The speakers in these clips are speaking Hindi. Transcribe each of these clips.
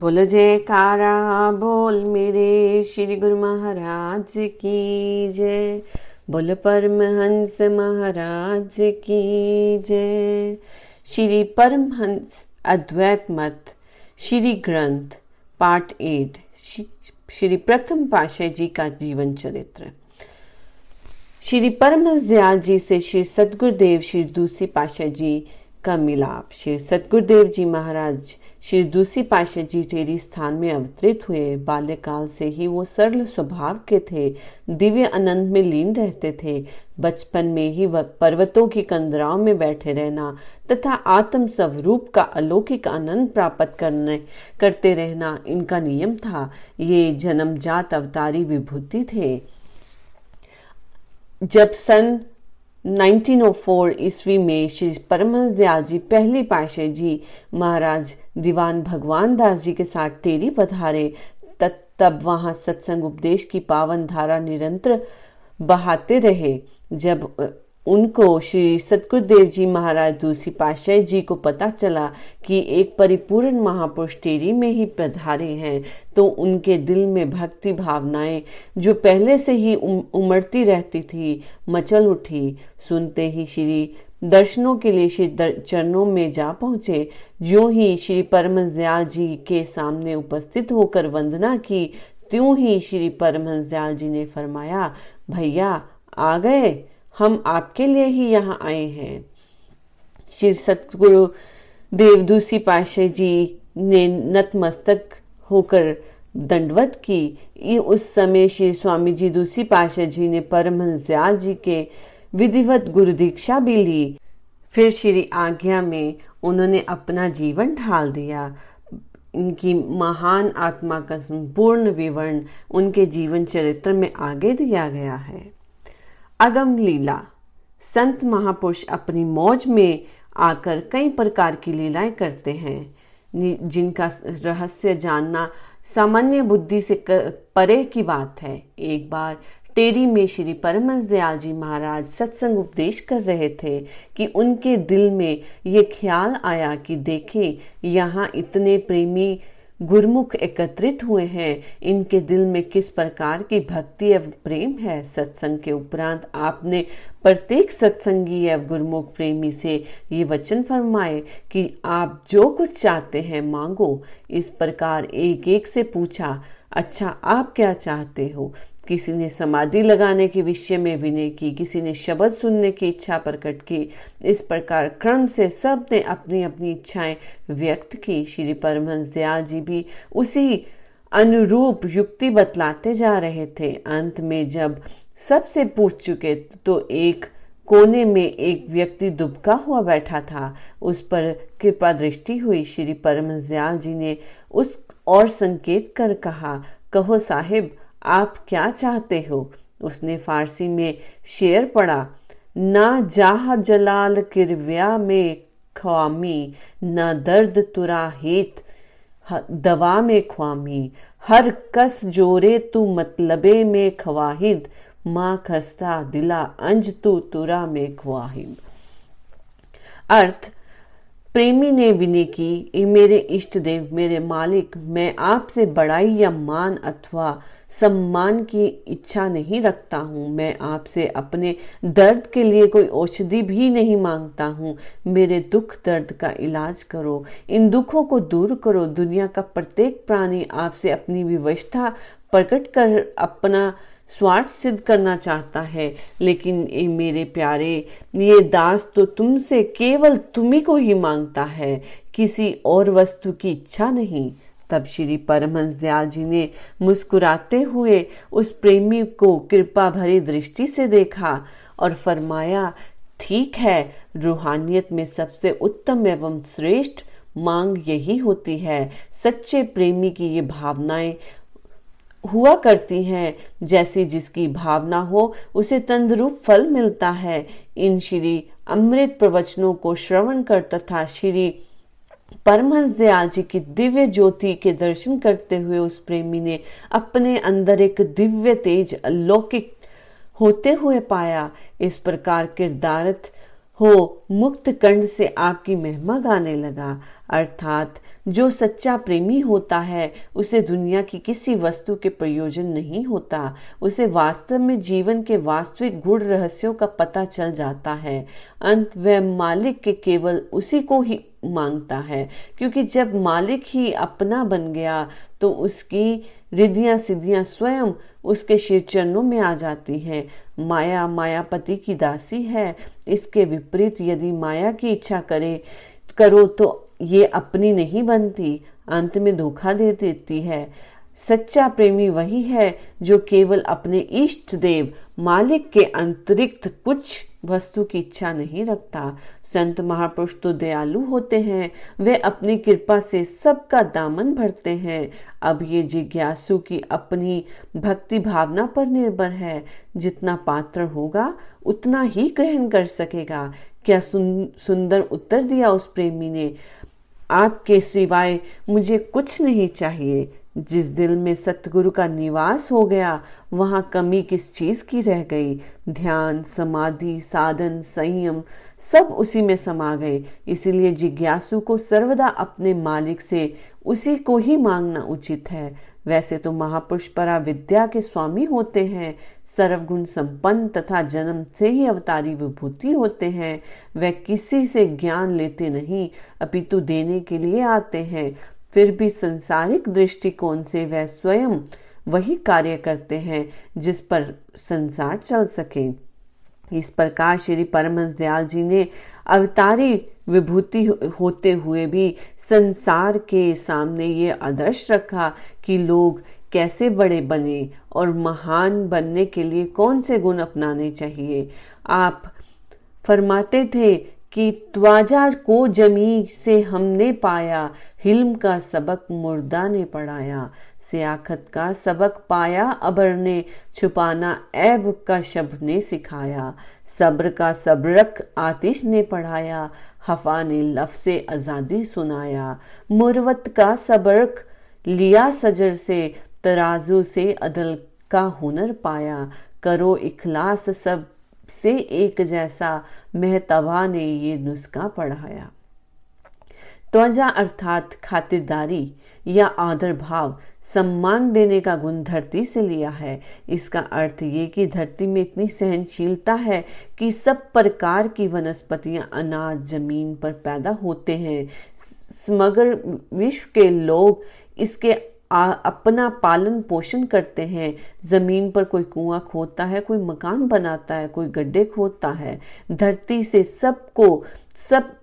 बोल जयकारा बोल मेरे श्री गुरु महाराज की जय, बोल परमहंस महाराज की जय। श्री परम हंस अद्वैत मत श्री ग्रंथ पार्ट 8 श्री प्रथम पातशाह जी का जीवन चरित्र। श्री परमहंस दयाल जी से श्री सतगुरु देव श्री दूसरी पातशाह जी का मिलाप। श्री सतगुरु देव जी महाराज श्री दूसरी पातशाह जी टेरी स्थान में अवतरित हुए। बाल्यकाल से ही वो सरल स्वभाव के थे, दिव्य आनंद में लीन रहते थे। बचपन में ही वह पर्वतों की कंदराओं में बैठे रहना तथा आत्म स्वरूप का अलौकिक आनंद प्राप्त करते रहना इनका नियम था। ये जन्मजात अवतारी विभूति थे। जब सन 1904 ईस्वी में श्री परमहंस दयाल जी पहली पातशाह जी महाराज दीवान भगवान दास जी के साथ टेरी पधारे, तब वहां सत्संग उपदेश की पावन धारा निरंतर बहाते रहे। जब उनको श्री सतगुरु देव जी महाराज दूसरी पातशाह जी को पता चला कि एक परिपूर्ण महापुरुष टेरी में ही पधारे हैं, तो उनके दिल में भक्ति भावनाएं जो पहले से ही उमड़ती रहती थी मचल उठी। सुनते ही श्री दर्शनों के लिए श्री चरणों में जा पहुंचे। जो ही श्री परमहंस दयाल जी के सामने उपस्थित होकर वंदना की, त्यों ही श्री परमहंस दयाल जी ने फरमाया, भैया आ गए, हम आपके लिए ही यहाँ आए हैं। श्री सतगुरु देव दूसरी पातशाह जी ने नतमस्तक होकर दंडवत की। उस समय श्री स्वामी जी दूसरी पातशाह जी ने परमहंस दयाल जी के विधिवत गुरु दीक्षा भी ली। फिर श्री आज्ञा में उन्होंने अपना जीवन ढाल दिया। उनकी महान आत्मा का संपूर्ण विवरण उनके जीवन चरित्र में आगे दिया गया है। अगम लीला। संत महापुरुष अपनी मौज में आकर कई प्रकार की लीलाएं करते हैं, जिनका रहस्य जानना सामान्य बुद्धि से परे की बात है। एक बार टेरी में श्री परमहंस दयाल जी महाराज सत्संग उपदेश कर रहे थे कि उनके दिल में ये ख्याल आया कि देखे, यहाँ इतने प्रेमी गुरुमुख एकत्रित हुए हैं, इनके दिल में किस प्रकार की भक्ति एवं प्रेम है। सत्संग के उपरांत आपने प्रत्येक सत्संगी एवं गुरुमुख प्रेमी से ये वचन फरमाए कि आप जो कुछ चाहते हैं मांगो। इस प्रकार एक एक से पूछा, अच्छा आप क्या चाहते हो। किसी ने समाधि लगाने के विषय में विनय की, किसी ने शब्द सुनने की इच्छा प्रकट की। इस प्रकार क्रम से सब ने अपनी अपनी इच्छाएं व्यक्त की। श्री परमहंस दयाल जी भी उसी अनुरूप युक्ति बतलाते जा रहे थे। अंत में जब सबसे पूछ चुके तो एक कोने में एक व्यक्ति दुबका हुआ बैठा था, उस पर कृपा दृष्टि हुई। श्री परमहंस दयाल जी ने उस और संकेत कर कहा, कहो साहिब आप क्या चाहते हो। उसने फारसी में शेर पढ़ा, ना जाह जलाल किरव्या में ख्वामी, ना दर्द तुरा हित दवा में ख्वामी, हर कस जोरे तू मतलबे में ख्वाहिद, माँ खस्ता दिला अंज तू तुरा में ख्वाहिद। अर्थ, प्रेमी ने विनय की, ए मेरे इष्ट देव, मेरे मालिक, मैं आपसे बड़ाई या मान अथवा सम्मान की इच्छा नहीं रखता हूँ। मैं आपसे अपने दर्द के लिए कोई औषधि भी नहीं मांगता हूँ। मेरे दुख दर्द का इलाज करो, इन दुखों को दूर करो। दुनिया का प्रत्येक प्राणी आपसे अपनी विवशता प्रकट कर अपना स्वार्थ सिद्ध करना चाहता है, लेकिन ए मेरे प्यारे, ये दास तो तुमसे केवल तुम्ही को ही मांगता है, किसी और वस्तु की इच्छा नहीं। तब श्री परमहंस दयाल जी ने मुस्कुराते हुए उस प्रेमी को कृपा भरी दृष्टि से देखा और फरमाया, ठीक है, रूहानियत में सबसे उत्तम एवं श्रेष्ठ मांग यही होती है। सच्चे प्रेमी की ये भावनाएं हुआ करती हैं, जैसी जिसकी भावना हो उसे तंदरूप फल मिलता है। इन श्री अमृत प्रवचनों को श्रवण कर तथा श्री परमहंस दयाल जी की दिव्य ज्योति के दर्शन करते हुए उस प्रेमी ने अपने अंदर एक दिव्य तेज अलौकिक होते हुए पाया। इस प्रकार किरदारत हो मुक्त कंड से आपकी महिमा गाने लगा। अर्थात जो सच्चा प्रेमी होता है उसे दुनिया की किसी वस्तु के प्रयोजन नहीं होता, उसे वास्तव में जीवन के वास्तविक गूढ़ रहस्यों का पता चल जाता है। अंत वह मालिक के केवल उसी को ही मांगता है, क्योंकि जब मालिक ही अपना बन गया तो उसकी रिद्धियां सिद्धियां स्वयं उसके श्री चरणों में आ जाती हैं। माया मायापति की दासी है, इसके विपरीत यदि माया की इच्छा करो तो ये अपनी नहीं बनती, अंत में धोखा दे देती है। सच्चा प्रेमी वही है जो केवल अपने इष्ट देव मालिक के अंतरिक्त कुछ वस्तु की इच्छा नहीं रखता। संत महापुरुष तो दयालु होते हैं, वे अपनी कृपा से सबका दामन भरते हैं। अब ये जिज्ञासु की अपनी भक्ति भावना पर निर्भर है, जितना पात्र होगा उतना ही ग्रहण कर सकेगा। क्या सुंदर उत्तर दिया उस प्रेमी ने, आपके सिवाय मुझे कुछ नहीं चाहिए। जिस दिल में सतगुरु का निवास हो गया वहां कमी किस चीज की रह गई। ध्यान समाधि साधन संयम सब उसी में समा गए। इसीलिए जिज्ञासु को सर्वदा अपने मालिक से उसी को ही मांगना उचित है। वैसे तो महापुरुष परा विद्या के स्वामी होते हैं, सर्वगुण संपन्न तथा जन्म से ही अवतारी विभूति होते हैं। वे किसी से ज्ञान लेते नहीं अपितु देने के लिए आते हैं। फिर भी संसारिक दृष्टिकोण से वह स्वयं वही कार्य करते हैं जिस पर संसार चल सके। इस प्रकार श्री परमहंस दयाल जी ने अवतारी विभूति होते हुए भी संसार के सामने ये आदर्श रखा कि लोग कैसे बड़े बने और महान बनने के लिए कौन से गुण अपनाने चाहिए। आप फरमाते थे कि त्वाजा को जमी से हमने पाया, हिल्म का सबक मुर्दा ने पढ़ाया। सियाखत का सबक पाया अबर ने, छुपाना ऐब का शब ने सिखाया। सब्र का सबरक आतिश ने पढ़ाया, हफा ने लफ्ज़े आजादी सुनाया। मुरवत का सबक लिया सजर से, तराजू से अदल का हुनर पाया। करो इखलास सब से एक जैसा, महतवा ने ये नुस्खा पढ़ाया। त्वजा अर्थात खातिरदारी या आदर भाव, सम्मान देने का गुण धरती से लिया है। इसका अर्थ ये कि धरती में इतनी सहनशीलता है कि सब प्रकार की वनस्पतियां अनाज जमीन पर पैदा होते हैं। समग्र विश्व के लोग इसके अपना पालन पोषण करते हैं। जमीन पर कोई कुआं खोदता है, कोई मकान बनाता है, कोई गड्ढे खोदता है। धरती से सबको सब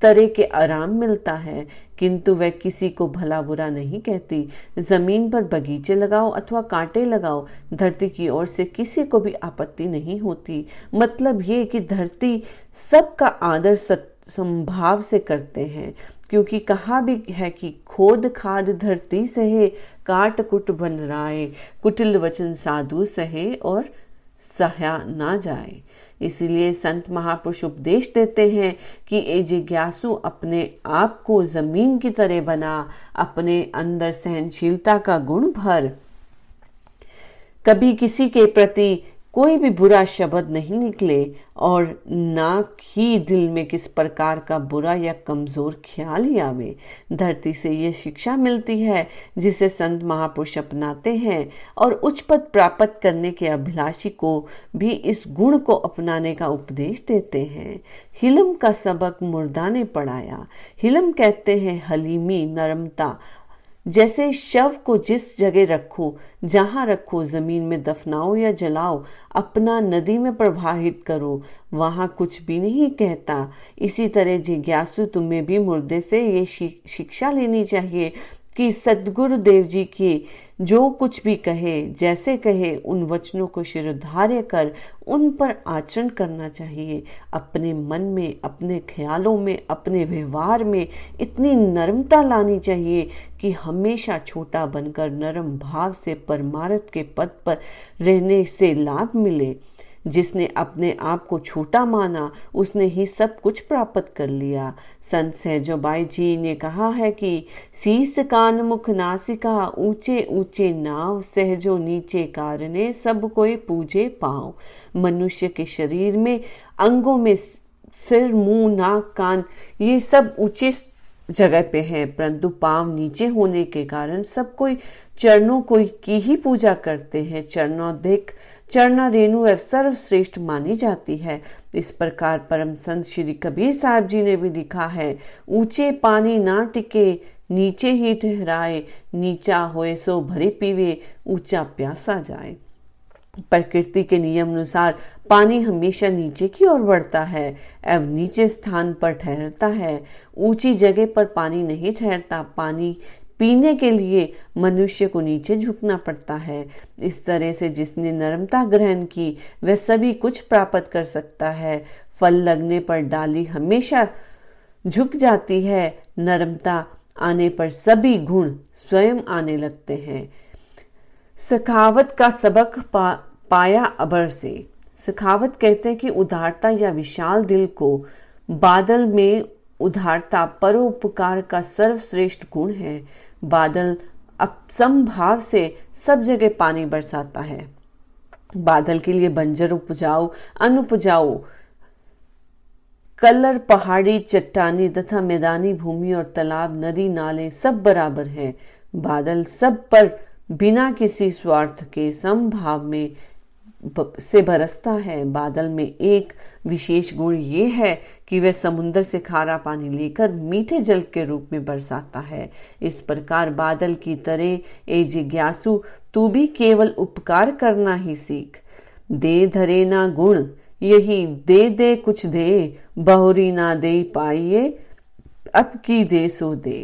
तरह के आराम मिलता है, किंतु वह किसी को भला बुरा नहीं कहती। जमीन पर बगीचे लगाओ अथवा कांटे लगाओ, धरती की ओर से किसी को भी आपत्ति नहीं होती। मतलब ये कि धरती सबका आदर संभाव से करते हैं, क्योंकि कहा भी है कि खोद खाद धरती सहे, काट कुट बन राय, कुटिल वचन साधु सहे और सहा ना जाए। इसीलिए संत महापुरुष उपदेश देते हैं कि ए जिज्ञासु अपने आप को जमीन की तरह बना, अपने अंदर सहनशीलता का गुण भर, कभी किसी के प्रति कोई भी बुरा शब्द नहीं निकले और ना ही दिल में किस प्रकार का बुरा या कमजोर ख्याल ही आवे। धरती से ये शिक्षा मिलती है जिसे संत महापुरुष अपनाते हैं, और उच्च पद प्राप्त करने के अभिलाषी को भी इस गुण को अपनाने का उपदेश देते हैं। हिलम का सबक मुर्दा ने पढ़ाया। हिलम कहते हैं हलीमी, नरमता। जैसे शव को जिस जगह रखो, जहां रखो, जमीन में दफनाओ या जलाओ, अपना नदी में प्रवाहित करो, वहां कुछ भी नहीं कहता। इसी तरह जिज्ञासु तुम्हें भी मुर्दे से ये शिक्षा लेनी चाहिए कि सतगुरु देव जी के जो कुछ भी कहे, जैसे कहे, उन वचनों को शिरोधार्य कर उन पर आचरण करना चाहिए। अपने मन में, अपने ख्यालों में, अपने व्यवहार में इतनी नरमता लानी चाहिए कि हमेशा छोटा बनकर नरम भाव से परमार्थ के पद पर रहने से लाभ मिले। जिसने अपने आप को छोटा माना उसने ही सब कुछ प्राप्त कर लिया। संत सहजोबाई जी ने कहा है कि शीस कान मुख नासिका, ऊंचे ऊंचे नाव, सहजो नीचे कारणे, सब कोई पूजे पाओ। मनुष्य के शरीर में, अंगों में सिर, मुंह, नाक, कान, ये सब ऊंचे जगह पे है, परंतु पांव नीचे होने के कारण सब कोई चरणों को की ही पूजा करते हैं। चरणोधिक चरणा रेणु सर्वश्रेष्ठ मानी जाती है। इस प्रकार परम संत श्री कबीर साहब जी ने भी लिखा है, ऊंचे पानी ना टिके नीचे ही ठहराए, नीचा होए सो भरे पीवे ऊंचा प्यासा जाए। प्रकृति के नियम अनुसार पानी हमेशा नीचे की ओर बढ़ता है एवं नीचे स्थान पर ठहरता है, ऊंची जगह पर पानी नहीं ठहरता। पानी पीने के लिए मनुष्य को नीचे झुकना पड़ता है। इस तरह से जिसने नम्रता ग्रहण की वह सभी कुछ प्राप्त कर सकता है। फल लगने पर डाली हमेशा झुक जाती है, नम्रता आने पर सभी गुण स्वयं आने लगते हैं। सखावत का सबक पाया अबर से। सखावत कहते हैं कि उदारता या विशाल दिल को बादल में उदारता परोपकार का सर्वश्रेष्ठ गुण है। बादल अपसंभाव से सब जगह पानी बरसाता है। बादल के लिए बंजर उपजाऊ अनुपजाऊ कलर पहाड़ी चट्टानी तथा मैदानी भूमि और तालाब नदी नाले सब बराबर हैं। बादल सब पर बिना किसी स्वार्थ के संभाव में से बरसता है। बादल में एक विशेष गुण ये है कि वह समुद्र से खारा पानी लेकर मीठे जल के रूप में बरसाता है। इस प्रकार बादल की तरह ए जिज्ञासु तू भी केवल उपकार करना ही सीख। दे धरे ना गुण यही दे दे कुछ दे, बहुरी ना दे पाइये अब की दे सो दे।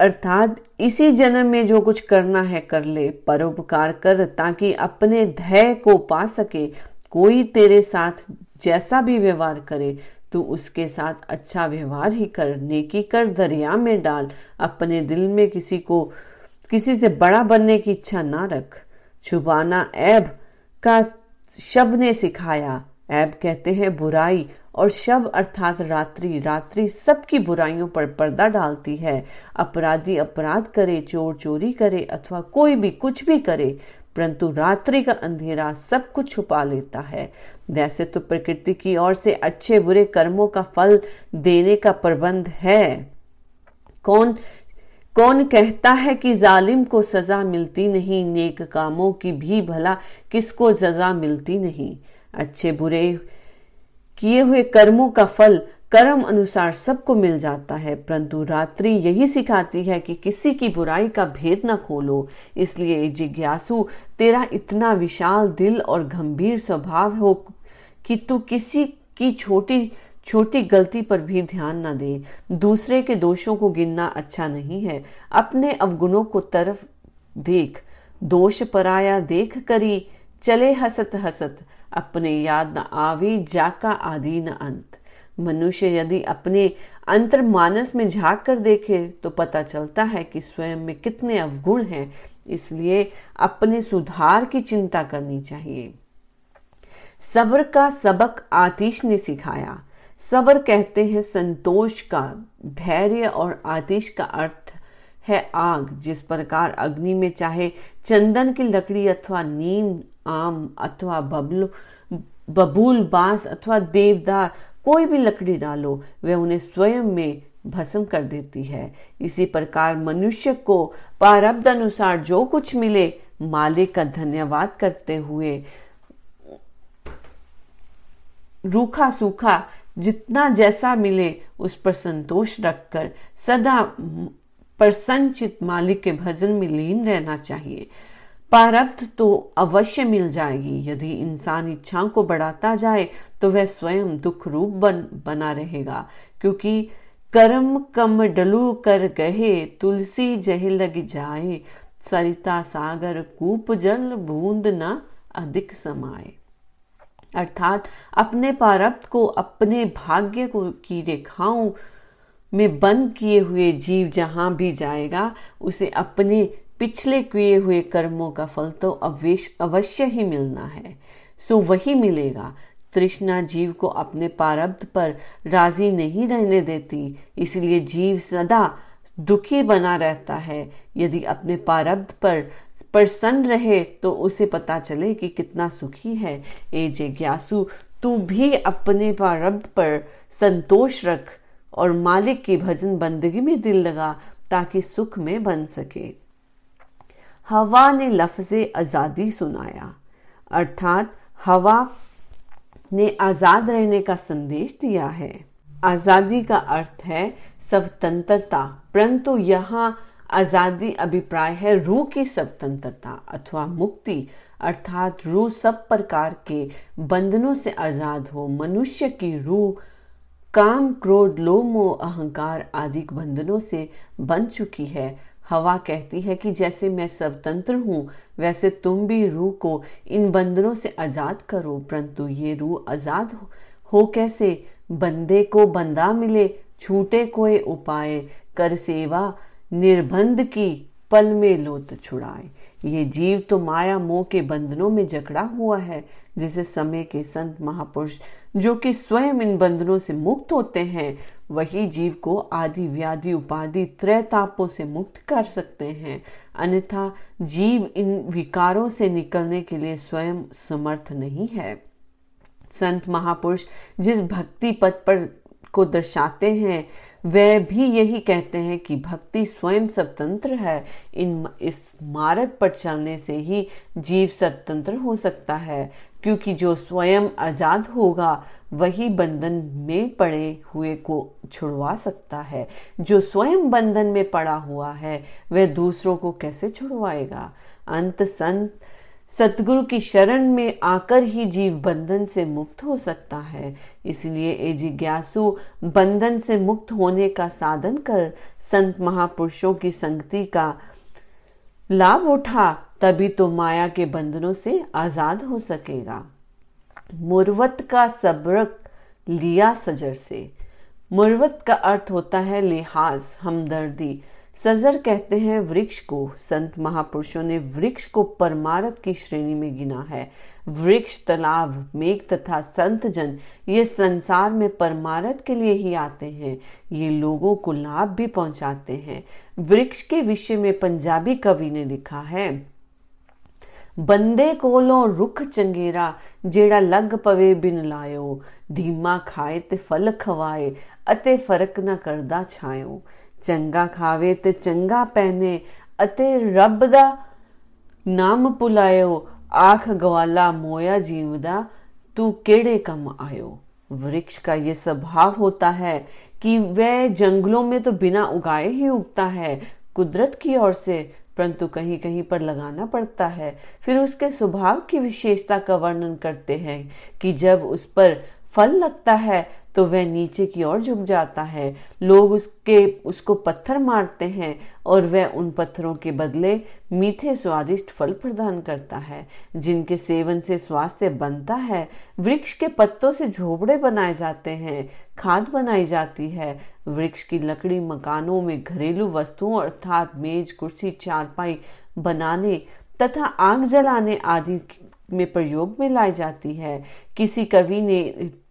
अर्थात इसी जन्म में जो कुछ करना है कर ले, परोपकार कर ताकि अपने ध्येय को पा सके। कोई तेरे साथ जैसा भी व्यवहार करे तू उसके साथ अच्छा व्यवहार ही कर, नेकी कर दरिया में डाल। अपने दिल में किसी से बड़ा बनने की इच्छा ना रख। छुपाना ऐब का शब ने सिखाया। ऐब कहते हैं बुराई और शब अर्थात रात्रि। रात्रि सबकी बुराइयों पर पर्दा डालती है। अपराधी अपराध करे, चोर चोरी करे अथवा कोई भी कुछ भी करे, परंतु रात्रि का अंधेरा सब कुछ छुपा लेता है। वैसे तो प्रकृति की ओर से अच्छे बुरे कर्मों का फल देने का प्रबंध है। कौन कहता है कि जालिम को सजा मिलती नहीं, नेक कामों की भी भला किसको सजा मिलती नहीं। अच्छे बुरे किए हुए कर्मों का फल कर्म अनुसार सबको मिल जाता है, परंतु रात्रि यही सिखाती है कि किसी की बुराई का भेद न खोलो। इसलिए जिज्ञासु तेरा इतना विशाल दिल और गंभीर स्वभाव हो कि तू किसी की छोटी छोटी गलती पर भी ध्यान न दे। दूसरे के दोषों को गिनना अच्छा नहीं है। अपने अवगुणों को तरफ देख, दोष पराया देख करी चले हसत हसत, अपने याद न आवी जाका आदि न अंत। मनुष्य यदि अपने अंतर्मानस में झांक कर देखे तो पता चलता है कि स्वयं में कितने अवगुण हैं। इसलिए अपने सुधार की चिंता करनी चाहिए। सब्र का सबक आतिश ने सिखाया। सब्र कहते हैं संतोष का, धैर्य और आतिश का अर्थ है आग। जिस प्रकार अग्नि में चाहे चंदन की लकड़ी अथवा नीम आम अथवा बबूल बांस अथवा देवदार कोई भी लकड़ी डालो वह उन्हें स्वयं में भस्म कर देती है। इसी प्रकार मनुष्य को प्रारब्ध अनुसार जो कुछ मिले मालिक का धन्यवाद करते हुए रूखा सूखा जितना जैसा मिले उस पर संतोष रखकर सदा प्रसन्नचित मालिक के भजन में लीन रहना चाहिए। प्रारब्ध तो अवश्य मिल जाएगी। यदि इंसान इच्छाओं को बढ़ाता जाए तो वह स्वयं दुख रूप बना रहेगा, क्योंकि कर्म कम डलू कर गहे तुलसी जह लग जाए, सरिता सागर कूप जल बूंद न अधिक समाए। अर्थात अपने प्रारब्ध को अपने भाग्य को की रेखाओं में बंद किए हुए जीव जहां भी जाएगा उसे अपने पिछले किए हुए कर्मों का फल तो अवश्य ही मिलना है, सो वही मिलेगा। तृष्णा जीव को अपने प्रारब्ध पर राजी नहीं रहने देती, इसलिए जीव सदा दुखी बना रहता है। यदि अपने प्रारब्ध पर प्रसन्न रहे तो उसे पता चले कि कितना सुखी है। ए जिज्ञासु तू भी अपने प्रारब्ध पर संतोष रख और मालिक की भजन बंदगी में दिल लगा ताकि सुख में बन सके। हवा ने लफ्ज़े आज़ादी सुनाया, अर्थात हवा ने आज़ाद रहने का संदेश दिया है। आज़ादी का अर्थ है स्वतंत्रता, परंतु यहाँ आज़ादी अभिप्राय है रूह की स्वतंत्रता अथवा मुक्ति, अर्थात रूह सब प्रकार के बंधनों से आज़ाद हो। मनुष्य की रूह काम, क्रोध, लोभ, मोह, अहंकार आदि बंधनों से बंध चुकी है। हवा कहती है कि जैसे मैं स्वतंत्र हूँ वैसे तुम भी रूह को इन बंधनों से आज़ाद करो, परंतु ये रूह आज़ाद हो कैसे? बंदे को बंदा मिले, छूटे कोई उपाय, कर सेवा निर्बंध की पल में लोट छुड़ाए। ये जीव तो माया मोह के बंधनों में जकड़ा हुआ है, जिसे समय के संत महापुरुष जो कि स्वयं इन बंधनों से मुक्त होते हैं वही जीव को आदि व्याधि उपाधि त्रय तापों से मुक्त कर सकते हैं, अन्यथा जीव इन विकारों से निकलने के लिए स्वयं समर्थ नहीं है। संत महापुरुष जिस भक्ति पद पर को दर्शाते हैं वह भी यही कहते हैं कि भक्ति स्वयं स्वतंत्र है। इस मार्ग पर चलने से ही जीव स्वतंत्र हो सकता है, क्योंकि जो स्वयं आज़ाद होगा वही बंधन में पड़े हुए को छुड़वा सकता है। जो स्वयं बंधन में पड़ा हुआ है वह दूसरों को कैसे छुड़वाएगा? अंत संत सतगुरु की शरण में आकर ही जीव बंधन से मुक्त हो सकता है। इसलिए ए जिज्ञासु, बंधन से मुक्त होने का साधन कर, संत महापुरुषों की संगति का लाभ उठा, तभी तो माया के बंधनों से आजाद हो सकेगा। मुर्वत का सबक लिया सजर से। मुर्वत का अर्थ होता है लिहाज, हमदर्दी। सजर कहते हैं वृक्ष को। संत महापुरुषों ने वृक्ष को परमार्थ की श्रेणी में गिना है। वृक्ष, तालाब, मेघ तथा संत जन ये संसार में परमार्थ के लिए ही आते हैं। ये लोगों को लाभ भी पहुंचाते हैं। वृक्ष के विषय में पंजाबी कवि ने लिखा है, बंदे कोलों रुख चंगेरा, जेड़ा लग पवे बिन लायो, धीमा खाए ते फल खवाए, अते फर्क ना करदा छायो। चंगा खावे ते चंगा पहने, अते रब दा नाम पुलायो, आख गवाला मोया जीवदा, तू केड़े कम आयो। वृक्ष का ये स्वभाव होता है कि वह जंगलों में तो बिना उगाए ही उगता है, कुदरत की ओर से, परंतु कहीं कहीं पर लगाना पड़ता है। फिर उसके स्वभाव की विशेषता का वर्णन करते हैं कि जब उस पर फल लगता है तो वह नीचे की ओर झुक जाता है। लोग उसको पत्थर मारते हैं और वह उन पत्थरों के बदले मीठे स्वादिष्ट फल प्रदान करता है, जिनके सेवन से स्वास्थ्य बनता है। वृक्ष के पत्तों से झोपड़े बनाए जाते हैं, खाद बनाई जाती है। वृक्ष की लकड़ी मकानों में घरेलू वस्तुओं अर्थात मेज, कुर्सी, चारपाई बनाने तथा आग जलाने आदि में प्रयोग में लाई जाती है। किसी कवि ने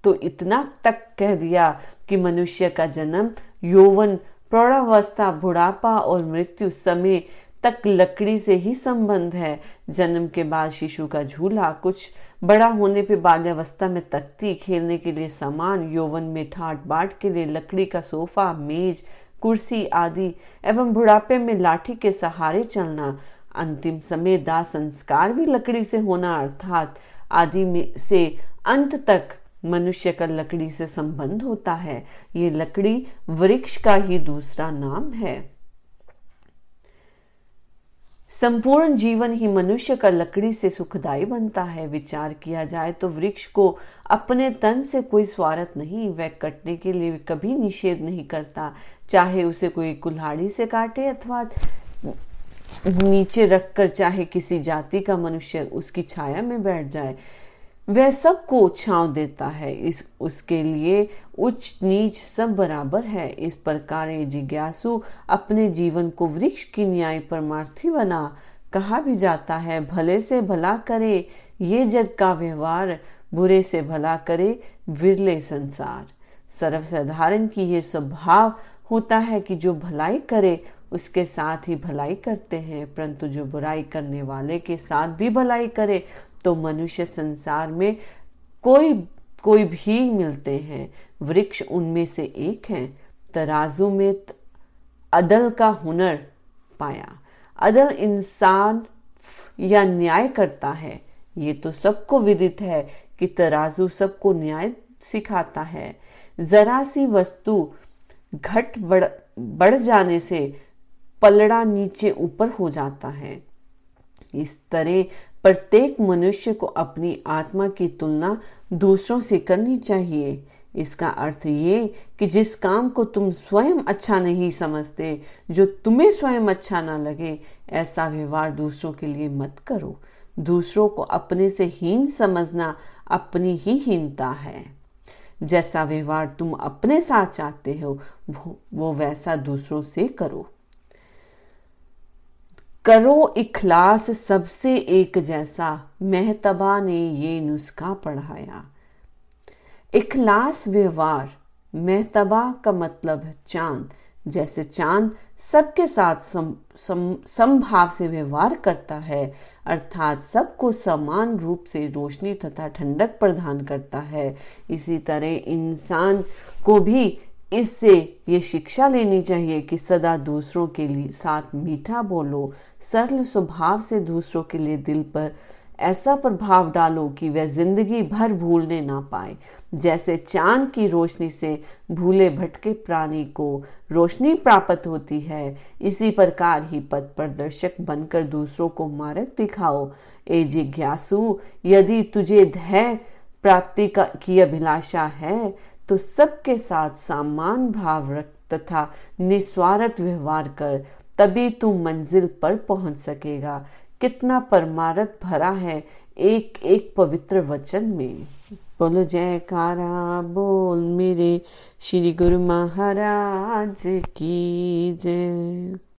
तो इतना तक कह दिया कि मनुष्य का जन्म, यौवन, प्रौढ़ावस्था, बुढ़ापा और मृत्यु समय तक लकड़ी से ही संबंध है। जन्म के बाद शिशु का झूला, कुछ बड़ा होने पे बाल्यावस्था में तख्ती, खेलने के लिए सामान, यौवन में ठाट बाट के लिए लकड़ी का सोफा, मेज, कुर्सी आदि, एवं बुढ़ापे में लाठी के सहारे चलना, अंतिम समय दाह संस्कार भी लकड़ी से होना, अर्थात आदि में से अंत तक मनुष्य का लकड़ी से संबंध होता है। ये लकड़ी वृक्ष का ही दूसरा नाम है। संपूर्ण जीवन ही मनुष्य का लकड़ी से सुखदायी बनता है। विचार किया जाए तो वृक्ष को अपने तन से कोई स्वार्थ नहीं, वह कटने के लिए कभी निषेध नहीं करता, चाहे उसे कोई कुल्हाड़ी से काटे अथवा नीचे रखकर, चाहे किसी जाति का मनुष्य उसकी छाया में बैठ जाए, वह सबको छांव देता है। उसके लिए उच्च नीच सब बराबर है। इस प्रकार ये जिज्ञासु अपने जीवन को वृक्ष की न्याय परमार्थी बना। कहा भी जाता है, भले से भला करे ये जग का व्यवहार, बुरे से भला करे विरले संसार। सर्वसाधारण की ये स्वभाव होता है कि जो भलाई करे उसके साथ ही भलाई करते हैं, परंतु जो बुराई करने वाले के साथ भी भलाई करे तो मनुष्य संसार में कोई भी मिलते हैं। वृक्ष उनमें से एक है। तराजू में अदल का हुनर पाया। अदल इंसान या न्याय करता है, ये तो सबको विदित है कि तराजू सबको न्याय सिखाता है। जरा सी वस्तु घट बढ़ जाने से पलड़ा नीचे ऊपर हो जाता है। इस तरह प्रत्येक मनुष्य को अपनी आत्मा की तुलना दूसरों से करनी चाहिए। इसका अर्थ ये कि जिस काम को तुम स्वयं अच्छा नहीं समझते, जो तुम्हें स्वयं अच्छा ना लगे, ऐसा व्यवहार दूसरों के लिए मत करो। दूसरों को अपने से हीन समझना अपनी ही हीनता है। जैसा व्यवहार तुम अपने साथ चाहते हो वो वैसा दूसरों से करो। करो इखलास सबसे एक जैसा, महतबा ने ये नुस्खा पढ़ाया। इखलास व्यवहार, महतबा का मतलब चांद। जैसे चांद सबके साथ समभाव से व्यवहार करता है, अर्थात सबको समान रूप से रोशनी तथा ठंडक प्रदान करता है, इसी तरह इंसान को भी इससे ये शिक्षा लेनी चाहिए कि सदा दूसरों के लिए साथ मीठा बोलो। सरल स्वभाव से दूसरों के लिए दिल पर ऐसा प्रभाव डालो कि वह जिंदगी भर भूलने ना पाए। जैसे चांद की रोशनी से भूले भटके प्राणी को रोशनी प्राप्त होती है, इसी प्रकार ही पथ प्रदर्शक बनकर दूसरों को मार्ग दिखाओ। ए जिज्ञासु, यदि तुझे ध्येय प्राप्ति की अभिलाषा है तो सबके साथ समान भाव रख तथा निस्वार्थ व्यवहार कर, तभी तू मंजिल पर पहुंच सकेगा। कितना परमार्थ भरा है एक एक पवित्र वचन में। बोलो जयकारा बोल मेरे श्री गुरु महाराज की जय।